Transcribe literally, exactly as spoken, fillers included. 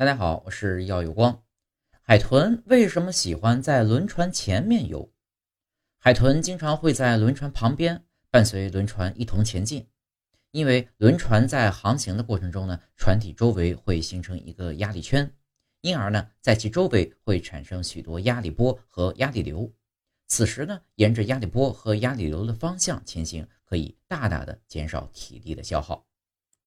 大家好，我是耀有光。海豚为什么喜欢在轮船前面游？海豚经常会在轮船旁边，伴随轮船一同前进。因为轮船在航行的过程中呢，船体周围会形成一个压力圈，因而呢，在其周围会产生许多压力波和压力流。此时呢，沿着压力波和压力流的方向前行，可以大大的减少体力的消耗。